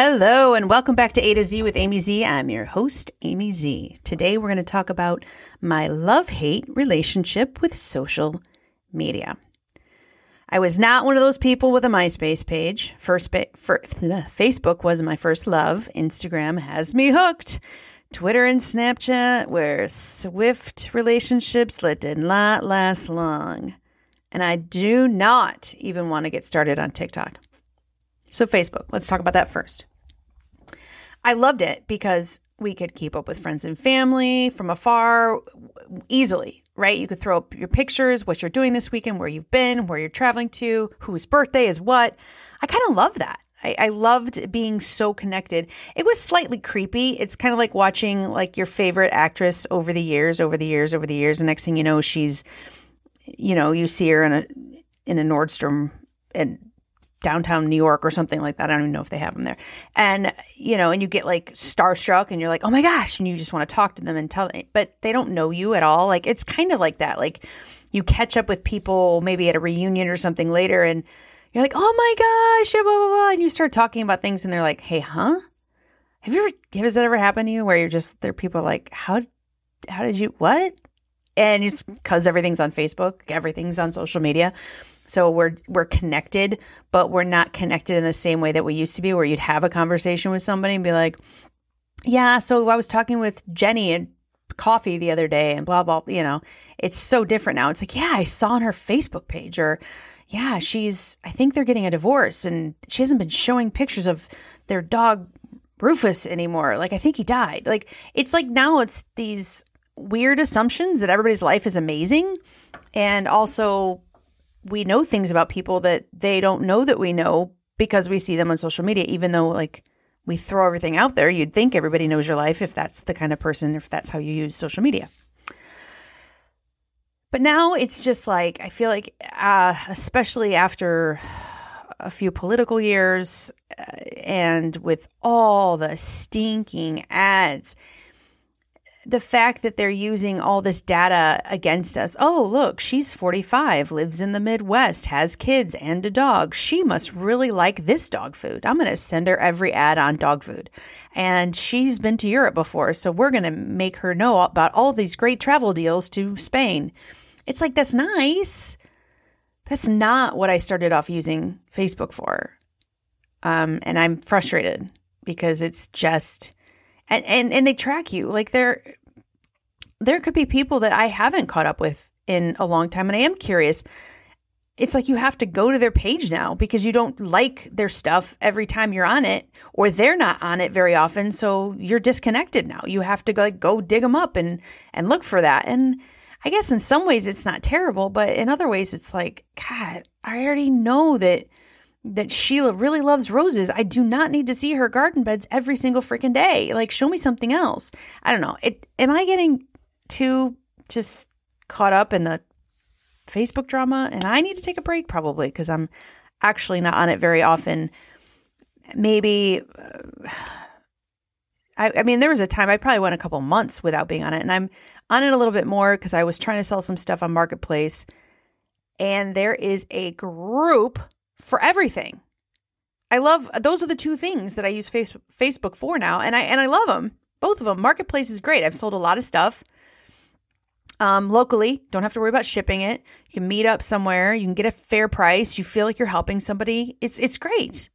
Hello, and welcome back to A to Z with Amy Z. I'm your host, Amy Z. Today, we're going to talk about my love-hate relationship with social media. I was not one of those people with a MySpace page. Facebook was my first love. Instagram has me hooked. Twitter and Snapchat were swift relationships that did not last long. And I do not even want to get started on TikTok. So Facebook, let's talk about that first. I loved it because we could keep up with friends and family from afar easily, right? You could throw up your pictures, what you're doing this weekend, where you've been, where you're traveling to, whose birthday is what. I kind of love that. I loved being so connected. It was slightly creepy. It's kind of like watching like your favorite actress over the years. The next thing you know, she's, you know, you see her in a Nordstrom and downtown New York or something like that. I don't even know if they have them there. And, you know, and you get like starstruck and you're like, oh my gosh. And you just want to talk to them and tell them, but they don't know you at all. Like, it's kind of like that. Like you catch up with people maybe at a reunion or something later and you're like, oh my gosh, blah, blah, blah. And you start talking about things and they're like, hey, huh? Has that ever happened to you where you're just, there are people like, how did you, what? And it's because everything's on Facebook, everything's on social media. So we're connected, but we're not connected in the same way that we used to be, where you'd have a conversation with somebody and be like, yeah, so I was talking with Jenny and coffee the other day and blah, blah, you know, it's so different now. It's like, yeah, I saw on her Facebook page, or yeah, I think they're getting a divorce and she hasn't been showing pictures of their dog Rufus anymore. Like, I think he died. Like, it's like now it's these weird assumptions that everybody's life is amazing. And also, we know things about people that they don't know that we know because we see them on social media, even though like we throw everything out there. You'd think everybody knows your life if that's the kind of person, if that's how you use social media. But now it's just like, I feel like, especially after a few political years and with all the stinking ads, the fact that they're using all this data against us. Oh, look, she's 45, lives in the Midwest, has kids and a dog. She must really like this dog food. I'm going to send her every ad on dog food. And she's been to Europe before, so we're going to make her know about all these great travel deals to Spain. It's like, that's nice. That's not what I started off using Facebook for. And I'm frustrated because it's just... And they track you. Like there could be people that I haven't caught up with in a long time. And I am curious. It's like you have to go to their page now because you don't like their stuff every time you're on it, or they're not on it very often. So you're disconnected now. You have to go dig them up and look for that. And I guess in some ways it's not terrible, but in other ways it's like, God, I already know that Sheila really loves roses. I do not need to see her garden beds every single freaking day. Like, show me something else. I don't know. Am I getting too just caught up in the Facebook drama? And I need to take a break probably because I'm actually not on it very often. Maybe, I mean, there was a time I probably went a couple months without being on it. And I'm on it a little bit more because I was trying to sell some stuff on Marketplace. And there is a group for everything. I love, those are the two things that I use Facebook for now. And I love them. Both of them. Marketplace is great. I've sold a lot of stuff. Locally, don't have to worry about shipping it. You can meet up somewhere. You can get a fair price. You feel like you're helping somebody. It's great.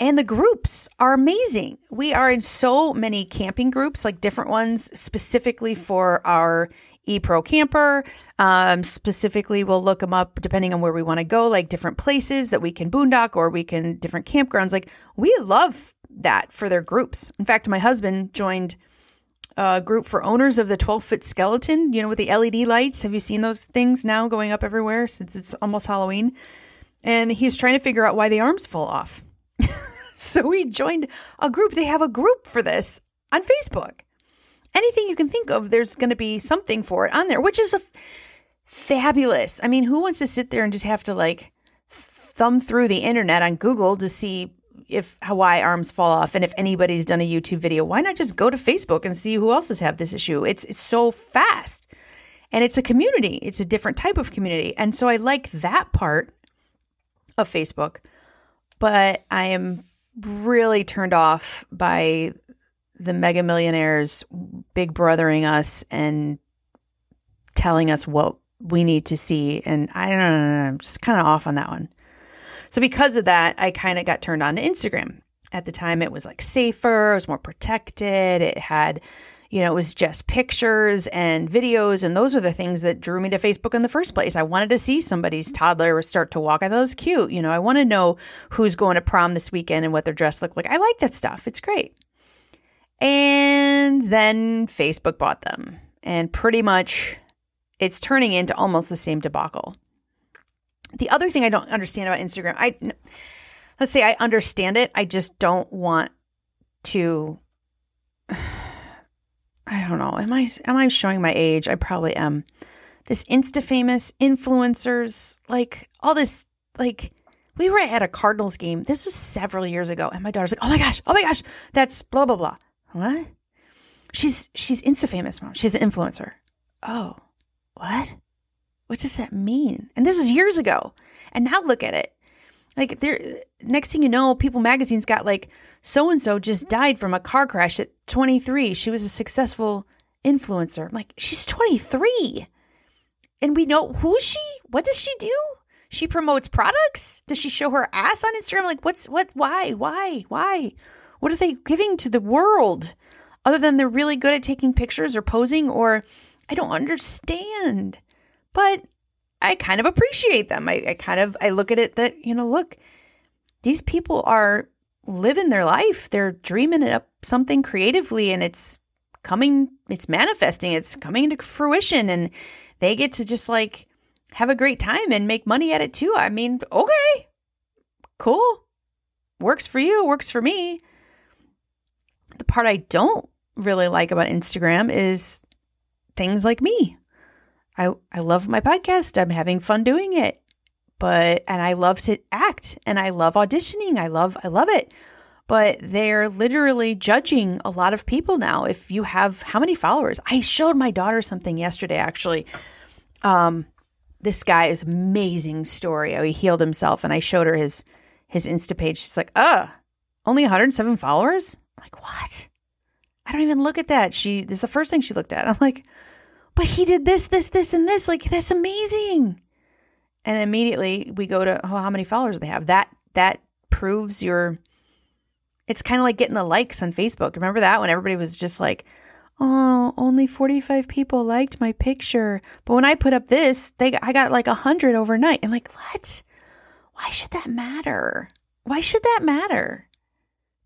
And the groups are amazing. We are in so many camping groups, like different ones specifically for our ePro camper. Specifically, we'll look them up depending on where we want to go, like different places that we can boondock, or we can different campgrounds. Like, we love that for their groups. In fact, my husband joined a group for owners of the 12-foot skeleton, you know, with the LED lights. Have you seen those things now going up everywhere since it's almost Halloween? And he's trying to figure out why the arms fall off. So we joined a group. They have a group for this on Facebook. Anything you can think of, there's going to be something for it on there, which is fabulous. I mean, who wants to sit there and just have to like thumb through the internet on Google to see if Hawaii arms fall off and if anybody's done a YouTube video? Why not just go to Facebook and see who else has had this issue? It's so fast. And it's a community. It's a different type of community. And so I like that part of Facebook, but I am really turned off by the mega millionaires big brothering us and telling us what we need to see. And I don't know, I'm just kind of off on that one. So because of that, I kind of got turned on to Instagram. At the time, it was like safer, it was more protected, it had, you know, it was just pictures and videos, and those are the things that drew me to Facebook in the first place. I wanted to see somebody's toddler start to walk. I thought it was cute. You know, I want to know who's going to prom this weekend and what their dress looked like. I like that stuff. It's great. And then Facebook bought them, and pretty much it's turning into almost the same debacle. The other thing I don't understand about Instagram, let's say I understand it. I just don't want to. I don't know. Am I showing my age? I probably am. This Insta-famous influencers, like all this, like we were at a Cardinals game. This was several years ago. And my daughter's like, oh my gosh, that's blah, blah, blah. What? She's Insta-famous, Mom. She's an influencer. Oh, what? What does that mean? And this was years ago. And now look at it. Like next thing you know, People magazine's got like, so-and-so just died from a car crash at 23. She was a successful influencer. I'm like, she's 23. And we know, who is she? What does she do? She promotes products? Does she show her ass on Instagram? Like why? What are they giving to the world other than they're really good at taking pictures or posing? Or I don't understand, but I kind of appreciate them. I look at it that, you know, look, these people are living their life. They're dreaming it up something creatively, and it's manifesting, it's coming to fruition, and they get to just like have a great time and make money at it too. I mean, okay, cool. Works for you, works for me. The part I don't really like about Instagram is things like me. I love my podcast. I'm having fun doing it. And I love to act, and I love auditioning. I love it. But they're literally judging a lot of people now. If you have how many followers? I showed my daughter something yesterday, actually. This guy is amazing story. He healed himself, and I showed her his Insta page. She's like, only 107 followers? I'm like, what? I don't even look at that. This is the first thing she looked at. I'm like, but he did this, this, this, and this. Like, that's amazing. And immediately we go to, how many followers they have. That proves it's kind of like getting the likes on Facebook. Remember that when everybody was just like, only 45 people liked my picture. But when I put up this, I got like 100 overnight. And like, what? Why should that matter?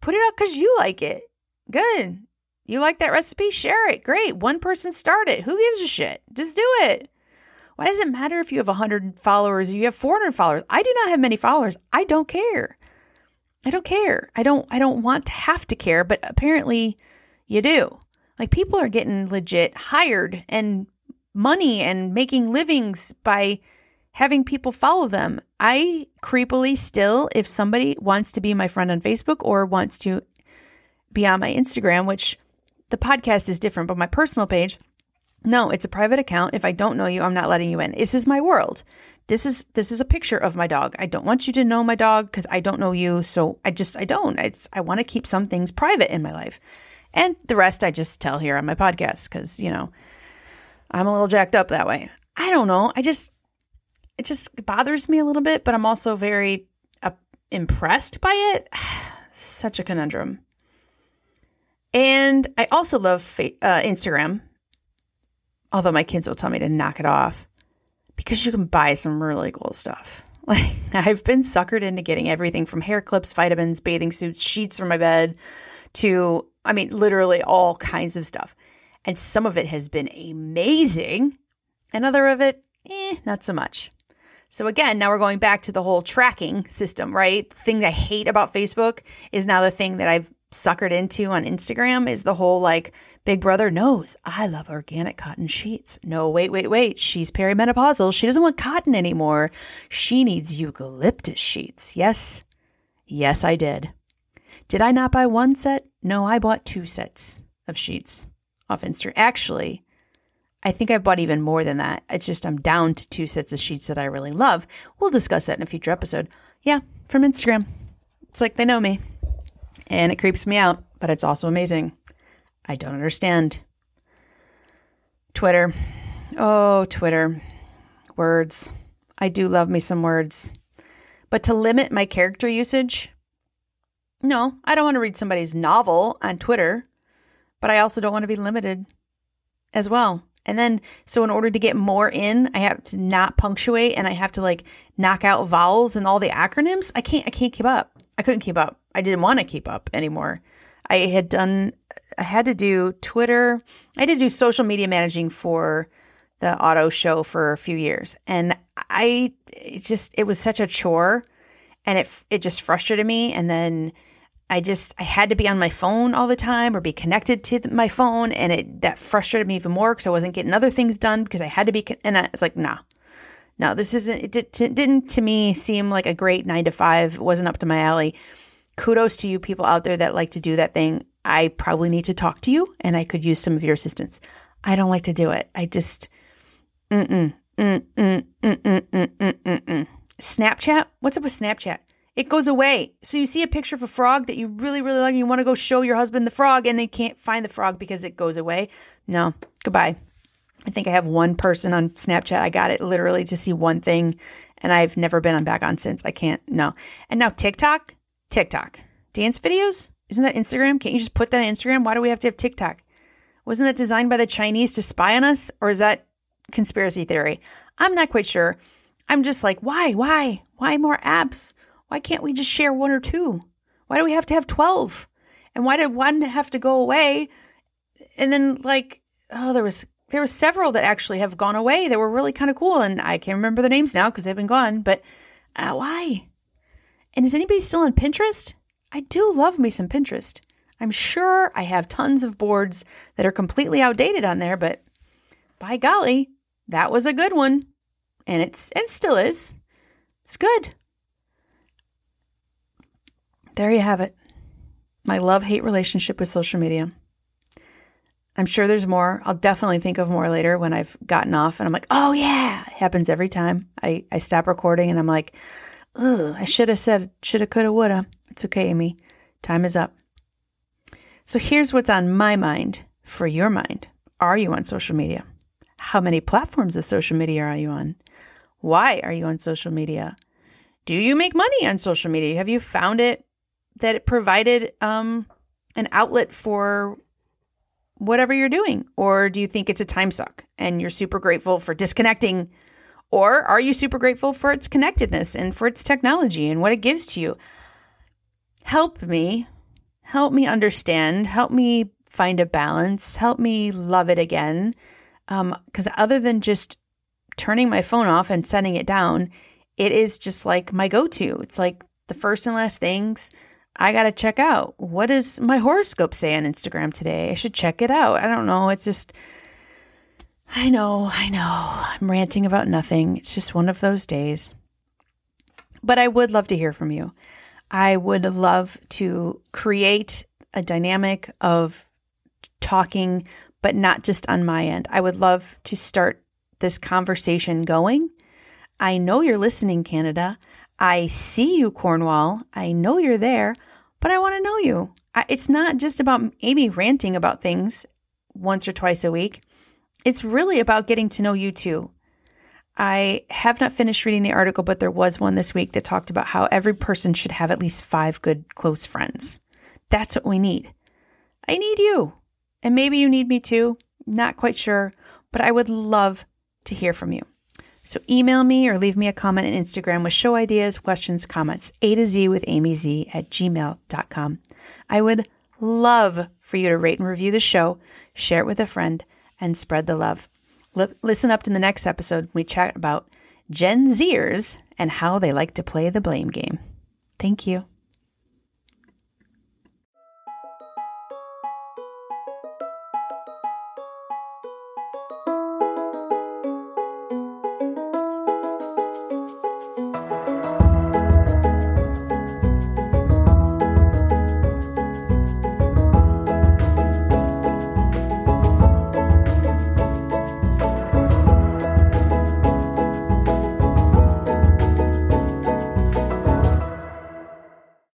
Put it up because you like it. Good. You like that recipe? Share it. Great. One person start it. Who gives a shit? Just do it. Why does it matter if you have 100 followers or you have 400 followers? I do not have many followers. I don't care. I don't want to have to care, but apparently you do. Like, people are getting legit hired and money and making livings by having people follow them. I creepily still, if somebody wants to be my friend on Facebook or wants to be on my Instagram, which the podcast is different, but my personal page, no, it's a private account. If I don't know you, I'm not letting you in. This is my world. This is a picture of my dog. I don't want you to know my dog because I don't know you. So I want to keep some things private in my life. And the rest I just tell here on my podcast because, you know, I'm a little jacked up that way. I don't know. It just bothers me a little bit, but I'm also very impressed by it. Such a conundrum. And I also love Instagram. Although my kids will tell me to knock it off because you can buy some really cool stuff. Like, I've been suckered into getting everything from hair clips, vitamins, bathing suits, sheets for my bed to, I mean, literally all kinds of stuff. And some of it has been amazing. Another of it, not so much. So again, now we're going back to the whole tracking system, right? The thing that I hate about Facebook is now the thing that I've suckered into on Instagram is the whole like Big Brother knows I love organic cotton sheets. No, wait. She's perimenopausal. She doesn't want cotton anymore. She needs eucalyptus sheets. Yes, I did. Did I not buy one set? No, I bought two sets of sheets off Instagram. Actually, I think I've bought even more than that. It's just I'm down to two sets of sheets that I really love. We'll discuss that in a future episode. Yeah, from Instagram. It's like they know me. and it creeps me out, but it's also amazing. I don't understand. Twitter. Oh, Twitter. Words. I do love me some words. But to limit my character usage? No, I don't want to read somebody's novel on Twitter, but I also don't want to be limited as well. And then, so in order to get more in, I have to not punctuate and I have to like knock out vowels and all the acronyms. I can't keep up. I couldn't keep up. I didn't want to keep up anymore. I had to do Twitter. I had to do social media managing for the auto show for a few years. And it was such a chore and it just frustrated me. And then I had to be on my phone all the time or be connected to my phone. And that frustrated me even more because I wasn't getting other things done because I had to be, and I was like, no, this isn't, it didn't to me seem like a great 9-to-5. It wasn't up to my alley. Kudos to you people out there that like to do that thing. I probably need to talk to you and I could use some of your assistance. I don't like to do it. I just, Snapchat? What's up with Snapchat? It goes away. So you see a picture of a frog that you really, really like and you want to go show your husband the frog and they can't find the frog because it goes away. No, goodbye. I think I have one person on Snapchat. I got it literally to see one thing and I've never been back on since. I can't, no. And now TikTok. Dance videos? Isn't that Instagram? Can't you just put that on Instagram? Why do we have to have TikTok? Wasn't that designed by the Chinese to spy on us? Or is that conspiracy theory? I'm not quite sure. I'm just like, why? Why more apps? Why can't we just share one or two? Why do we have to have 12? And why did one have to go away? And then like, oh, there was several that actually have gone away that were really kind of cool. And I can't remember the names now because they've been gone, but why? And is anybody still on Pinterest? I do love me some Pinterest. I'm sure I have tons of boards that are completely outdated on there, but by golly, that was a good one. And it still is. It's good. There you have it. My love-hate relationship with social media. I'm sure there's more. I'll definitely think of more later when I've gotten off and I'm like, oh yeah, it happens every time. I stop recording and I'm like, ugh, I should have said, shoulda, coulda, woulda. It's okay, Amy. Time is up. So here's what's on my mind for your mind. Are you on social media? How many platforms of social media are you on? Why are you on social media? Do you make money on social media? Have you found it that it provided an outlet for whatever you're doing? Or do you think it's a time suck and you're super grateful for disconnecting? Or are you super grateful for its connectedness and for its technology and what it gives to you? Help me understand. Help me find a balance. Help me love it again. Because other than just turning my phone off and setting it down, it is just like my go-to. It's like the first and last things I got to check out. What does my horoscope say on Instagram today? I should check it out. I don't know. It's just... I know. I'm ranting about nothing. It's just one of those days. But I would love to hear from you. I would love to create a dynamic of talking, but not just on my end. I would love to start this conversation going. I know you're listening, Canada. I see you, Cornwall. I know you're there, but I want to know you. It's not just about Amy ranting about things once or twice a week. It's really about getting to know you too. I have not finished reading the article, but there was one this week that talked about how every person should have at least 5 good close friends. That's what we need. I need you. And maybe you need me too. Not quite sure, but I would love to hear from you. So email me or leave me a comment on Instagram with show ideas, questions, comments, AtoZ with AmyZ@gmail.com. I would love for you to rate and review the show, share it with a friend, and spread the love. Listen up to the next episode. We chat about Gen Zers and how they like to play the blame game. Thank you.